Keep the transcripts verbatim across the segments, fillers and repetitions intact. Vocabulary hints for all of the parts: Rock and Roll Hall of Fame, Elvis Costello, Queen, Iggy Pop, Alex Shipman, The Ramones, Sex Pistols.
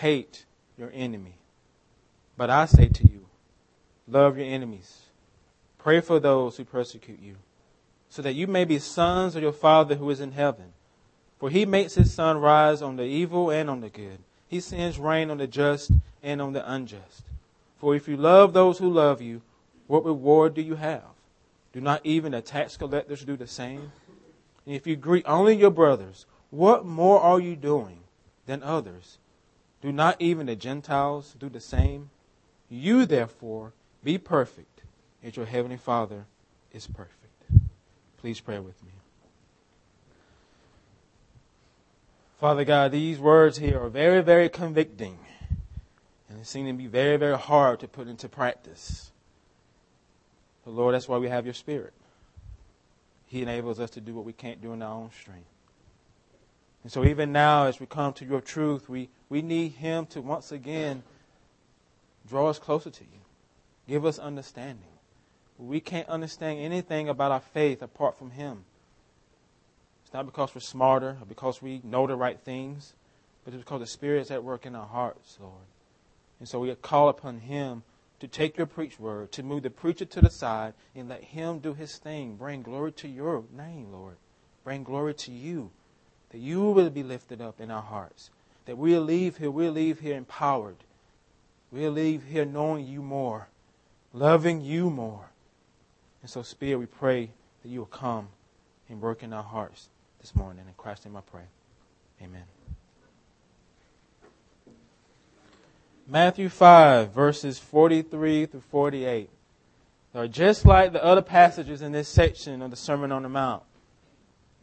hate your enemy. But I say to you, love your enemies. Pray for those who persecute you, so that you may be sons of your Father who is in heaven. For he makes his sun rise on the evil and on the good. He sends rain on the just and on the unjust. For if you love those who love you, what reward do you have? Do not even the tax collectors do the same? And if you greet only your brothers, what more are you doing than others? Do not even the Gentiles do the same? You, therefore, be perfect, as your heavenly Father is perfect. Please pray with me. Father God, these words here are very, very convicting. And it seems to be very, very hard to put into practice. But Lord, that's why we have your Spirit. He enables us to do what we can't do in our own strength. And so even now, as we come to your truth, we, we need him to once again draw us closer to you. Give us understanding. We can't understand anything about our faith apart from him. It's not because we're smarter or because we know the right things, but it's because the Spirit's at work in our hearts, Lord. And so we call upon him to take your preached word, to move the preacher to the side and let him do his thing. Bring glory to your name, Lord. Bring glory to you, that you will be lifted up in our hearts, that we'll leave here, we'll leave here empowered. We'll leave here knowing you more, loving you more. And so, Spirit, we pray that you will come and work in our hearts this morning. In Christ's name I pray. Amen. Matthew five, verses forty-three through forty-eight. They're just like the other passages in this section of the Sermon on the Mount.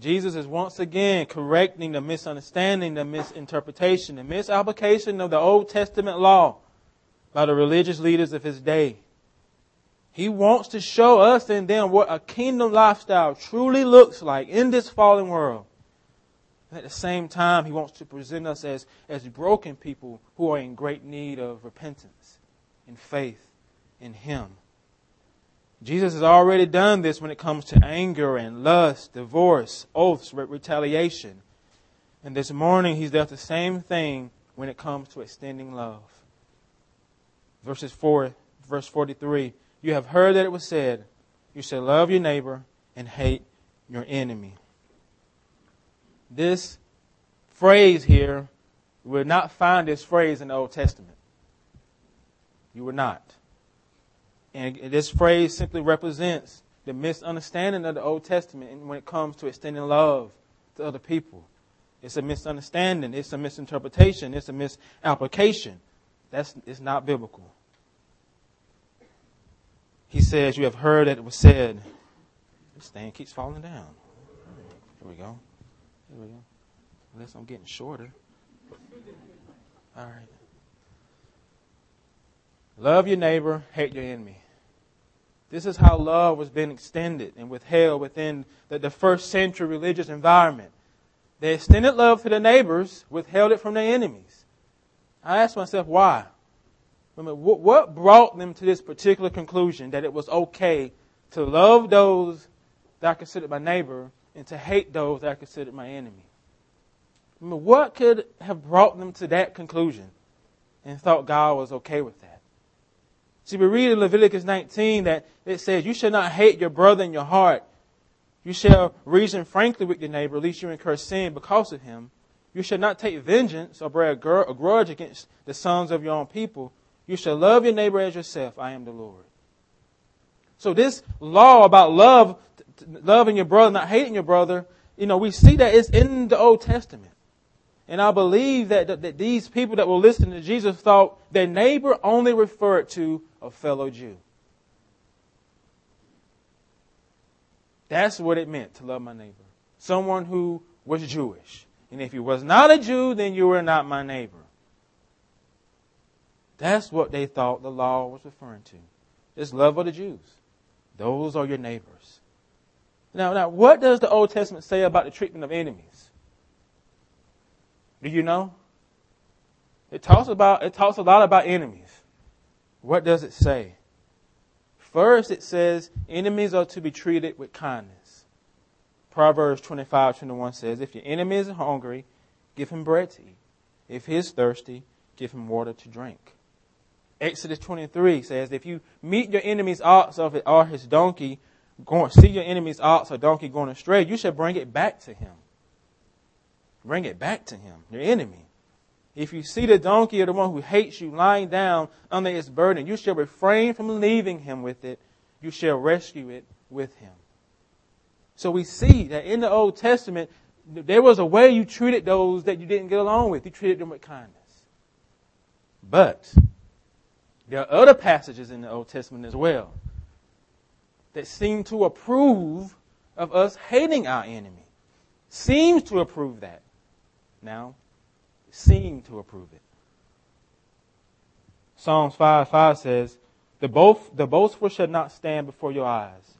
Jesus is once again correcting the misunderstanding, the misinterpretation, the misapplication of the Old Testament law by the religious leaders of his day. He wants to show us and them what a kingdom lifestyle truly looks like in this fallen world. At the same time, he wants to present us as, as broken people who are in great need of repentance and faith in him. Jesus has already done this when it comes to anger and lust, divorce, oaths, retaliation. And this morning, he's done the same thing when it comes to extending love. Verses four, verse forty-three, you have heard that it was said, you shall love your neighbor and hate your enemy. This phrase here, you will not find this phrase in the Old Testament. You will not. And this phrase simply represents the misunderstanding of the Old Testament when it comes to extending love to other people. It's a misunderstanding. It's a misinterpretation. It's a misapplication. That's, it's not biblical. He says, you have heard that it was said. This thing keeps falling down. Here we go. Here we go. Unless I'm getting shorter. All right. Love your neighbor, hate your enemy. This is how love was being extended and withheld within the, the first century religious environment. They extended love to their neighbors, withheld it from their enemies. I asked myself why. I mean, what, what brought them to this particular conclusion that it was okay to love those that I considered my neighbor and to hate those that I considered my enemy? I mean, what could have brought them to that conclusion and thought God was okay with that? See, we read in Leviticus nineteen that it says, you shall not hate your brother in your heart. You shall reason frankly with your neighbor, lest you incur sin because of him. You shall not take vengeance or bear a grudge against the sons of your own people. You shall love your neighbor as yourself. I am the Lord. So this law about love, loving your brother, not hating your brother, you know, we see that it's in the Old Testament. And I believe that, that, that these people that were listening to Jesus thought their neighbor only referred to a fellow Jew. That's what it meant to love my neighbor. Someone who was Jewish. And if you was not a Jew, then you were not my neighbor. That's what they thought the law was referring to. This love of the Jews. Those are your neighbors. Now, now, what does the Old Testament say about the treatment of enemies? Do you know? It talks about, it talks a lot about enemies. What does it say? First, it says enemies are to be treated with kindness. Proverbs twenty-five, twenty-one says, if your enemy is hungry, give him bread to eat. If he is thirsty, give him water to drink. Exodus twenty-three says, if you meet your enemy's ox or his donkey, going, see your enemy's ox or donkey going astray, you should bring it back to him. Bring it back to him, your enemy. If you see the donkey or the one who hates you lying down under its burden, you shall refrain from leaving him with it. You shall rescue it with him. So we see that in the Old Testament, there was a way you treated those that you didn't get along with. You treated them with kindness. But there are other passages in the Old Testament as well that seem to approve of us hating our enemy. Seems to approve that. Now, seem to approve it. Psalms five five says, the, boast, the boastful shall not stand before your eyes.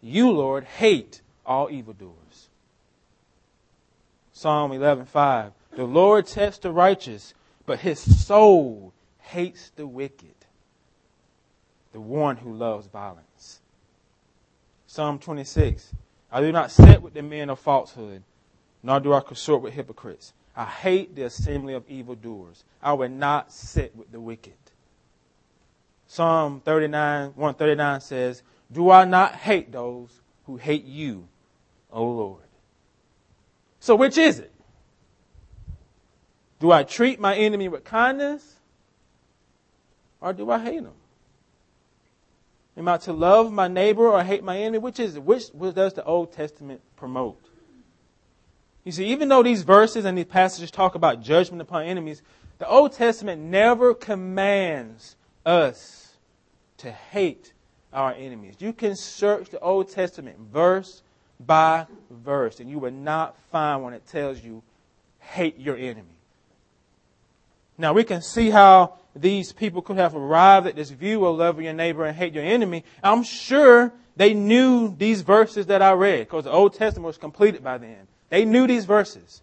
You, Lord, hate all evildoers. Psalm eleven five, the Lord tests the righteous, but his soul hates the wicked, the one who loves violence. Psalm twenty-six, I do not sit with the men of falsehood, nor do I consort with hypocrites. I hate the assembly of evildoers. I will not sit with the wicked. Psalm thirty-nine, one thirty-nine says, do I not hate those who hate you, O Lord? So which is it? Do I treat my enemy with kindness, or do I hate him? Am I to love my neighbor or hate my enemy? Which is it? Which, which does the Old Testament promote? You see, even though these verses and these passages talk about judgment upon enemies, the Old Testament never commands us to hate our enemies. You can search the Old Testament verse by verse, and you will not find one that tells you hate your enemy. Now, we can see how these people could have arrived at this view of love your neighbor and hate your enemy. I'm sure they knew these verses that I read, because the Old Testament was completed by then. They knew these verses.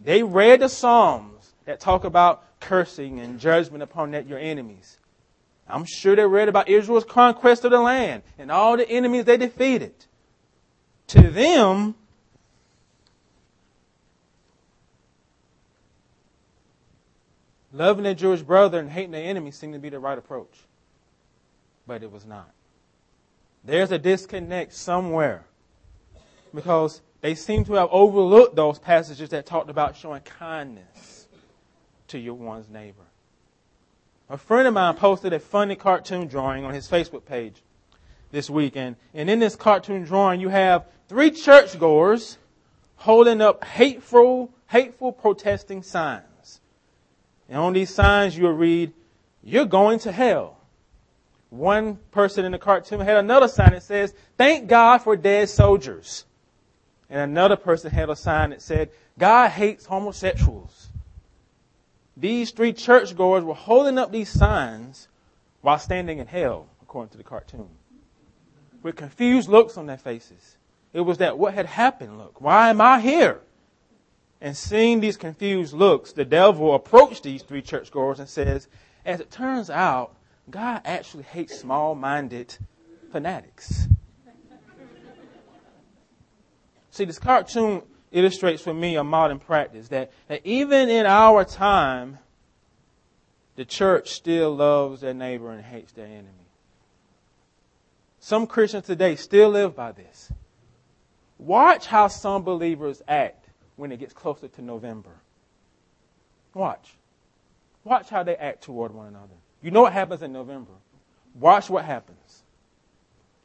They read the Psalms that talk about cursing and judgment upon that your enemies. I'm sure they read about Israel's conquest of the land and all the enemies they defeated. To them, loving their Jewish brother and hating their enemy seemed to be the right approach. But it was not. There's a disconnect somewhere, because they seem to have overlooked those passages that talked about showing kindness to your one's neighbor. A friend of mine posted a funny cartoon drawing on his Facebook page this weekend. And in this cartoon drawing, you have three churchgoers holding up hateful, hateful protesting signs. And on these signs, you'll read, "You're going to hell." One person in the cartoon had another sign that says, "Thank God for dead soldiers." And another person had a sign that said, "God hates homosexuals." These three churchgoers were holding up these signs while standing in hell, according to the cartoon, with confused looks on their faces. It was that what had happened look. Why am I here? And seeing these confused looks, the devil approached these three churchgoers and says, as it turns out, God actually hates small-minded fanatics. See, this cartoon illustrates for me a modern practice that, that even in our time, the church still loves their neighbor and hates their enemy. Some Christians today still live by this. Watch how some believers act when it gets closer to November. Watch. Watch how they act toward one another. You know what happens in November. Watch what happens.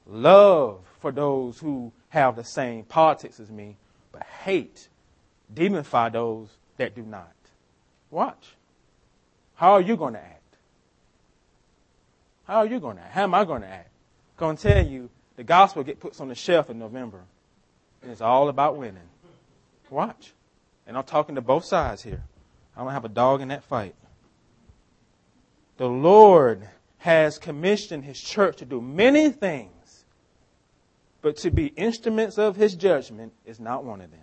Love for those who have the same politics as me, but hate, demonify those that do not. Watch. How are you going to act? How are you going to act? How am I going to act? I'm going to tell you, the gospel gets put on the shelf in November, and it's all about winning. Watch. And I'm talking to both sides here. I don't have a dog in that fight. The Lord has commissioned His church to do many things, but to be instruments of His judgment is not one of them.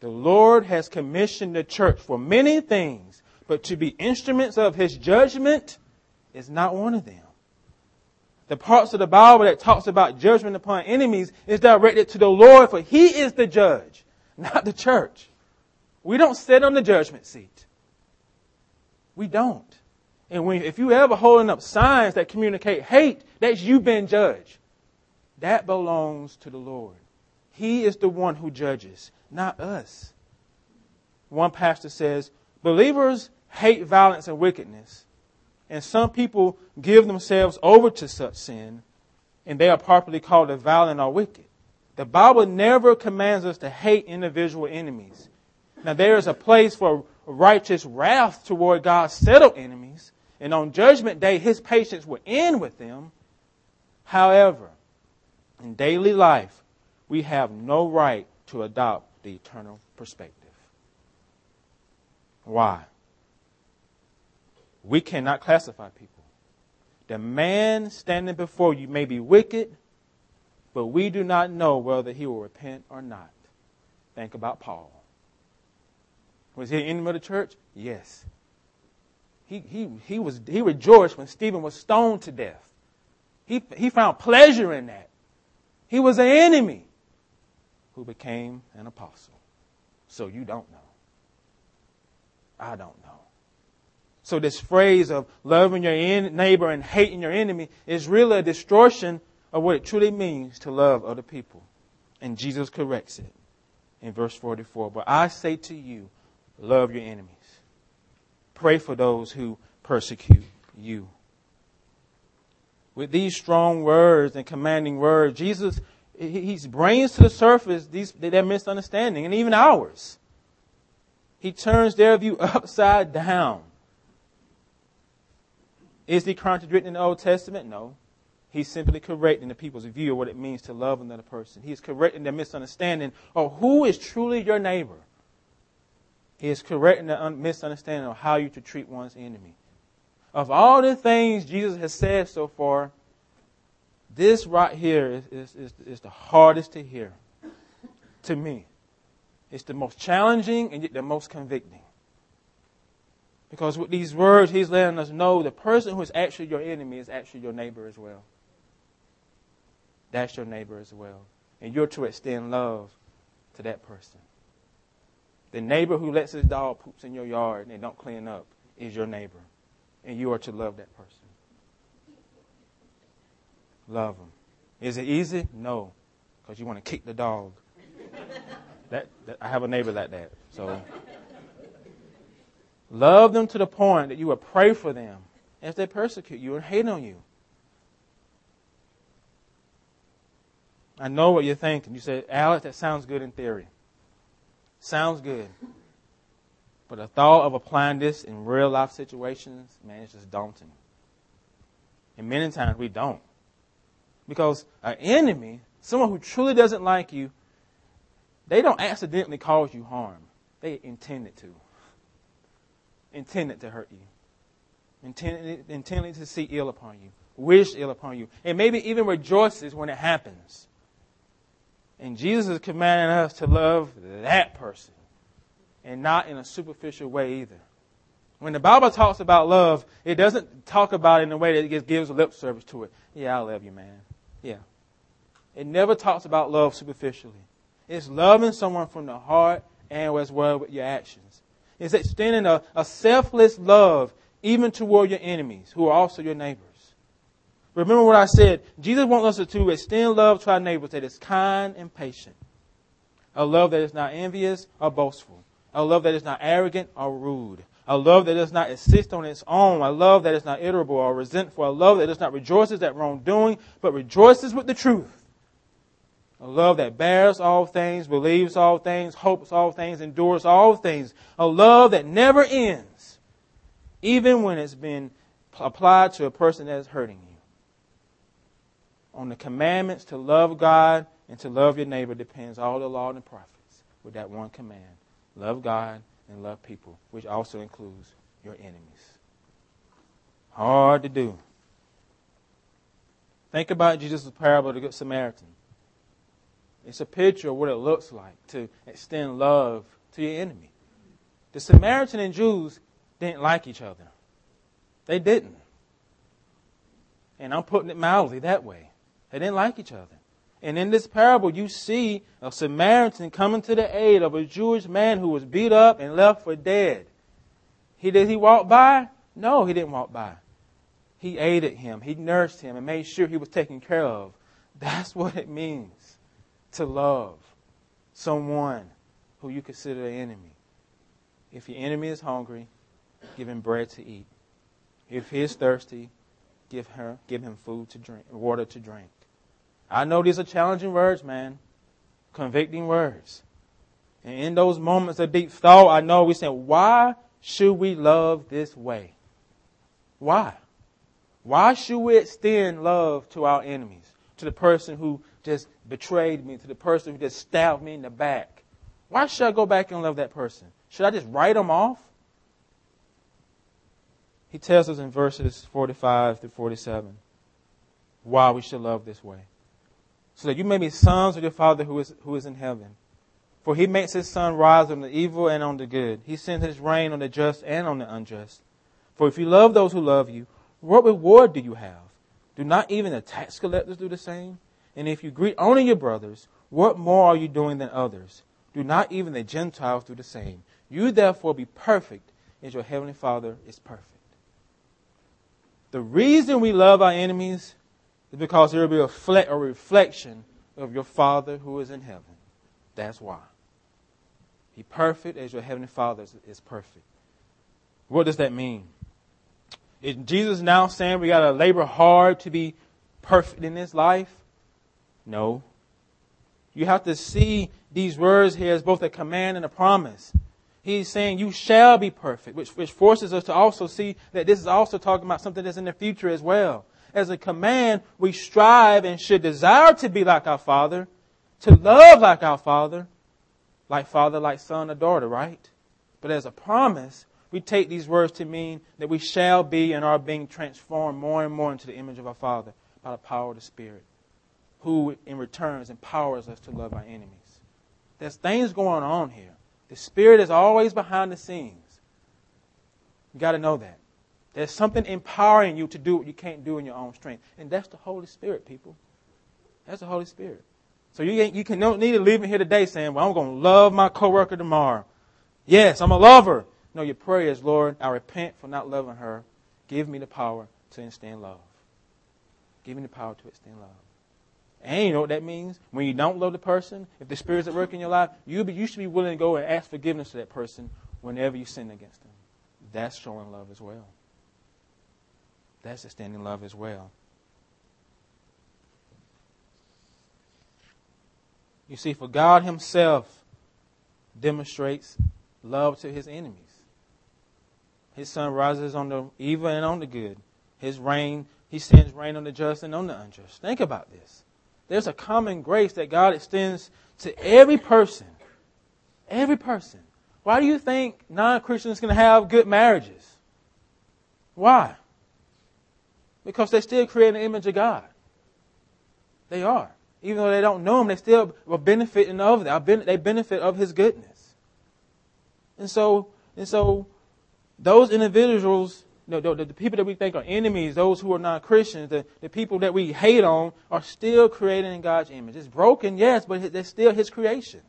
The Lord has commissioned the church for many things, but to be instruments of His judgment is not one of them. The parts of the Bible that talks about judgment upon enemies is directed to the Lord, for He is the judge, not the church. We don't sit on the judgment seat. We don't. And when, if you ever holding up signs that communicate hate, that's you been judged. That belongs to the Lord. He is the one who judges, not us. One pastor says, believers hate violence and wickedness, and some people give themselves over to such sin, and they are properly called the violent or wicked. The Bible never commands us to hate individual enemies. Now, there is a place for righteous wrath toward God's settled enemies, and on Judgment Day, His patience will end with them. However, in daily life, we have no right to adopt the eternal perspective. Why? We cannot classify people. The man standing before you may be wicked, but we do not know whether he will repent or not. Think about Paul. Was he an enemy of the church? Yes. He, he, he, was, he rejoiced when Stephen was stoned to death. He, he found pleasure in that. He was an enemy who became an apostle. So you don't know. I don't know. So this phrase of loving your neighbor and hating your enemy is really a distortion of what it truly means to love other people. And Jesus corrects it in verse forty-four. But I say to you, love your enemies. Pray for those who persecute you. With these strong words and commanding words, Jesus he brings to the surface these, their misunderstanding and even ours. He turns their view upside down. Is he contradicting in the Old Testament? No. He's simply correcting the people's view of what it means to love another person. He is correcting their misunderstanding of who is truly your neighbor. He is correcting the misunderstanding of how you should treat one's enemy. Of all the things Jesus has said so far, this right here is, is, is, is the hardest to hear to me. It's the most challenging and yet the most convicting. Because with these words, he's letting us know the person who is actually your enemy is actually your neighbor as well. That's your neighbor as well. And you're to extend love to that person. The neighbor who lets his dog poops in your yard and they don't clean up is your neighbor. And you are to love that person. Love them. Is it easy? No. Because you want to kick the dog. that, that I have a neighbor like that. So... love them to the point that you will pray for them if they persecute you and hate on you. I know what you're thinking. You say, Alex, that sounds good in theory. Sounds good. But the thought of applying this in real life situations, man, it's just daunting. And many times we don't. Because an enemy, someone who truly doesn't like you, they don't accidentally cause you harm. They intended to. Intended to hurt you, intended, intended to see ill upon you, wish ill upon you, and maybe even rejoices when it happens. And Jesus is commanding us to love that person and not in a superficial way either. When the Bible talks about love, it doesn't talk about it in a way that it gives lip service to it. Yeah, I love you, man. Yeah. It never talks about love superficially. It's loving someone from the heart and as well with your actions. Is extending a, a selfless love even toward your enemies, who are also your neighbors. Remember what I said. Jesus wants us to extend love to our neighbors that is kind and patient. A love that is not envious or boastful. A love that is not arrogant or rude. A love that does not insist on its own. A love that is not irritable or resentful. A love that does not rejoice at wrongdoing, but rejoices with the truth. A love that bears all things, believes all things, hopes all things, endures all things. A love that never ends, even when it's been applied to a person that is hurting you. On the commandments to love God and to love your neighbor depends all the law and the prophets with that one command. Love God and love people, which also includes your enemies. Hard to do. Think about Jesus' parable of the Good Samaritan. It's a picture of what it looks like to extend love to your enemy. The Samaritan and Jews didn't like each other. They didn't. And I'm putting it mildly that way. They didn't like each other. And in this parable, you see a Samaritan coming to the aid of a Jewish man who was beat up and left for dead. He, did he walk by? No, he didn't walk by. He aided him. He nursed him and made sure he was taken care of. That's what it means to love someone who you consider an enemy. If your enemy is hungry, give him bread to eat. If he is thirsty, give her, give him food to drink, water to drink. I know these are challenging words, man. Convicting words. And in those moments of deep thought, I know we say, why should we love this way? Why? Why should we extend love to our enemies? To the person who just betrayed me, to the person who just stabbed me in the back. Why should I go back and love that person? Should I just write them off? He tells us in verses forty-five through forty-seven why we should love this way. So that you may be sons of your Father who is who is in heaven. For he makes his sun rise on the evil and on the good. He sends his rain on the just and on the unjust. For if you love those who love you, what reward do you have? Do not even the tax collectors do the same? And if you greet only your brothers, what more are you doing than others? Do not even the Gentiles do the same? You therefore be perfect as your heavenly Father is perfect. The reason we love our enemies is because there will be a, fle- a reflection of your Father who is in heaven. That's why. Be perfect as your heavenly Father is, is perfect. What does that mean? Is Jesus now saying we got to labor hard to be perfect in this life? No. You have to see these words here as both a command and a promise. He's saying you shall be perfect, which, which forces us to also see that this is also talking about something that's in the future as well. As a command, we strive and should desire to be like our Father, to love like our Father, like Father, like Son or daughter, right? But as a promise, we take these words to mean that we shall be and are being transformed more and more into the image of our Father by the power of the Spirit, who in return empowers us to love our enemies. There's things going on here. The Spirit is always behind the scenes. You got to know that. There's something empowering you to do what you can't do in your own strength. And that's the Holy Spirit, people. That's the Holy Spirit. So you ain't, you can, don't need to leave in here today saying, well, I'm going to love my coworker tomorrow. Yes, I'm a lover. No, your prayer is, Lord, I repent for not loving her. Give me the power to extend love. Give me the power to extend love. And you know what that means? When you don't love the person, if the Spirit's at work in your life, you be, you should be willing to go and ask forgiveness to that person whenever you sin against them. That's showing love as well. That's extending love as well. You see, for God himself demonstrates love to his enemies. His sun rises on the evil and on the good. His rain, he sends rain on the just and on the unjust. Think about this. There's a common grace that God extends to every person. Every person. Why do you think non-Christians can have good marriages? Why? Because they still create an image of God. They are. Even though they don't know Him, they still are benefiting of it. They benefit of His goodness. And so, and so those individuals... No, the, the people that we think are enemies, those who are non-Christians, the, the people that we hate on are still created in God's image. It's broken, yes, but they're still His creation.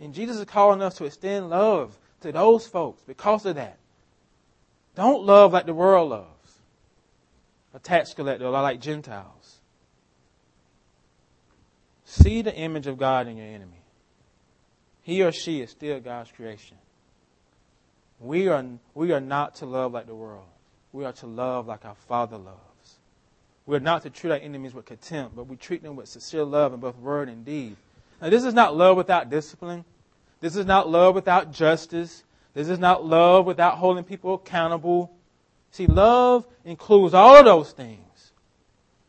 And Jesus is calling us to extend love to those folks because of that. Don't love like the world loves. A tax collector or like Gentiles. See the image of God in your enemy. He or she is still God's creation. We are, we are not to love like the world. We are to love like our Father loves. We are not to treat our enemies with contempt, but we treat them with sincere love in both word and deed. Now, this is not love without discipline. This is not love without justice. This is not love without holding people accountable. See, love includes all of those things.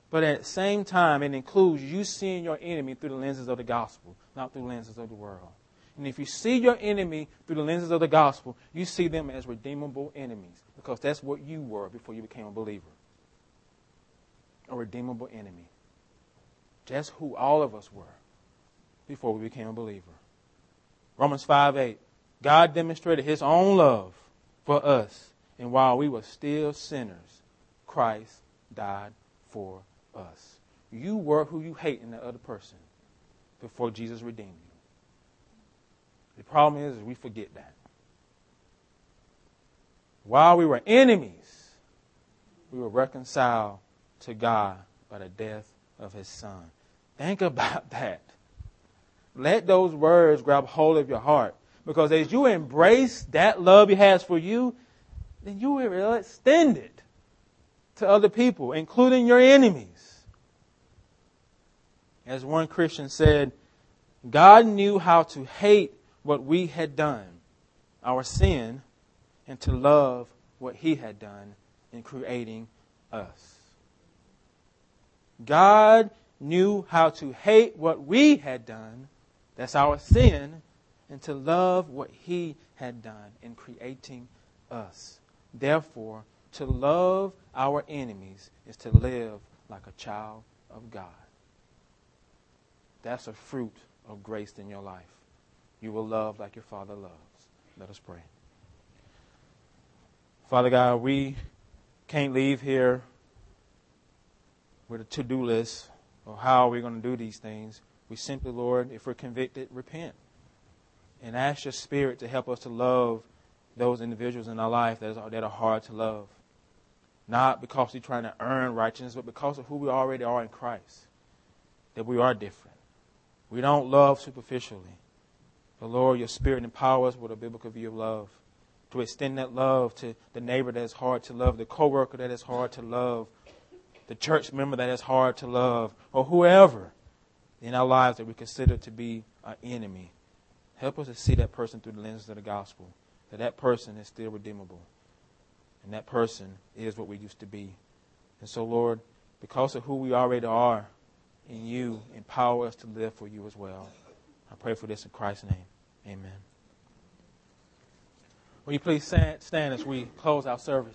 But at the same time, it includes you seeing your enemy through the lenses of the gospel, not through the lenses of the world. And if you see your enemy through the lenses of the gospel, you see them as redeemable enemies because that's what you were before you became a believer. A redeemable enemy. That's who all of us were before we became a believer. Romans five eight. God demonstrated His own love for us, and while we were still sinners, Christ died for us. you were who you hate in the other person before Jesus redeemed you. The problem is we forget that. While we were enemies, we were reconciled to God by the death of his son. Think about that. Let those words grab hold of your heart, because as you embrace that love he has for you, then you will extend it to other people, including your enemies. As one Christian said, God knew how to hate what we had done, our sin, and to love what he had done in creating us. God knew how to hate what we had done, that's our sin, and to love what he had done in creating us. Therefore, to love our enemies is to live like a child of God. That's a fruit of grace in your life. You will love like your Father loves. Let us pray. Father God, we can't leave here with a to-do list of how we're going to do these things. We simply, Lord, if we're convicted, repent. And ask your Spirit to help us to love those individuals in our life that are, that are hard to love. Not because we're trying to earn righteousness, but because of who we already are in Christ. That we are different. We don't love superficially. But Lord, your Spirit empowers us with a biblical view of love. To extend that love to the neighbor that is hard to love, the coworker that is hard to love, the church member that is hard to love, or whoever in our lives that we consider to be our enemy. Help us to see that person through the lenses of the gospel, that that person is still redeemable, and that person is what we used to be. And so, Lord, because of who we already are in you, empower us to live for you as well. I pray for this in Christ's name. Amen. Will you please stand as we close our service?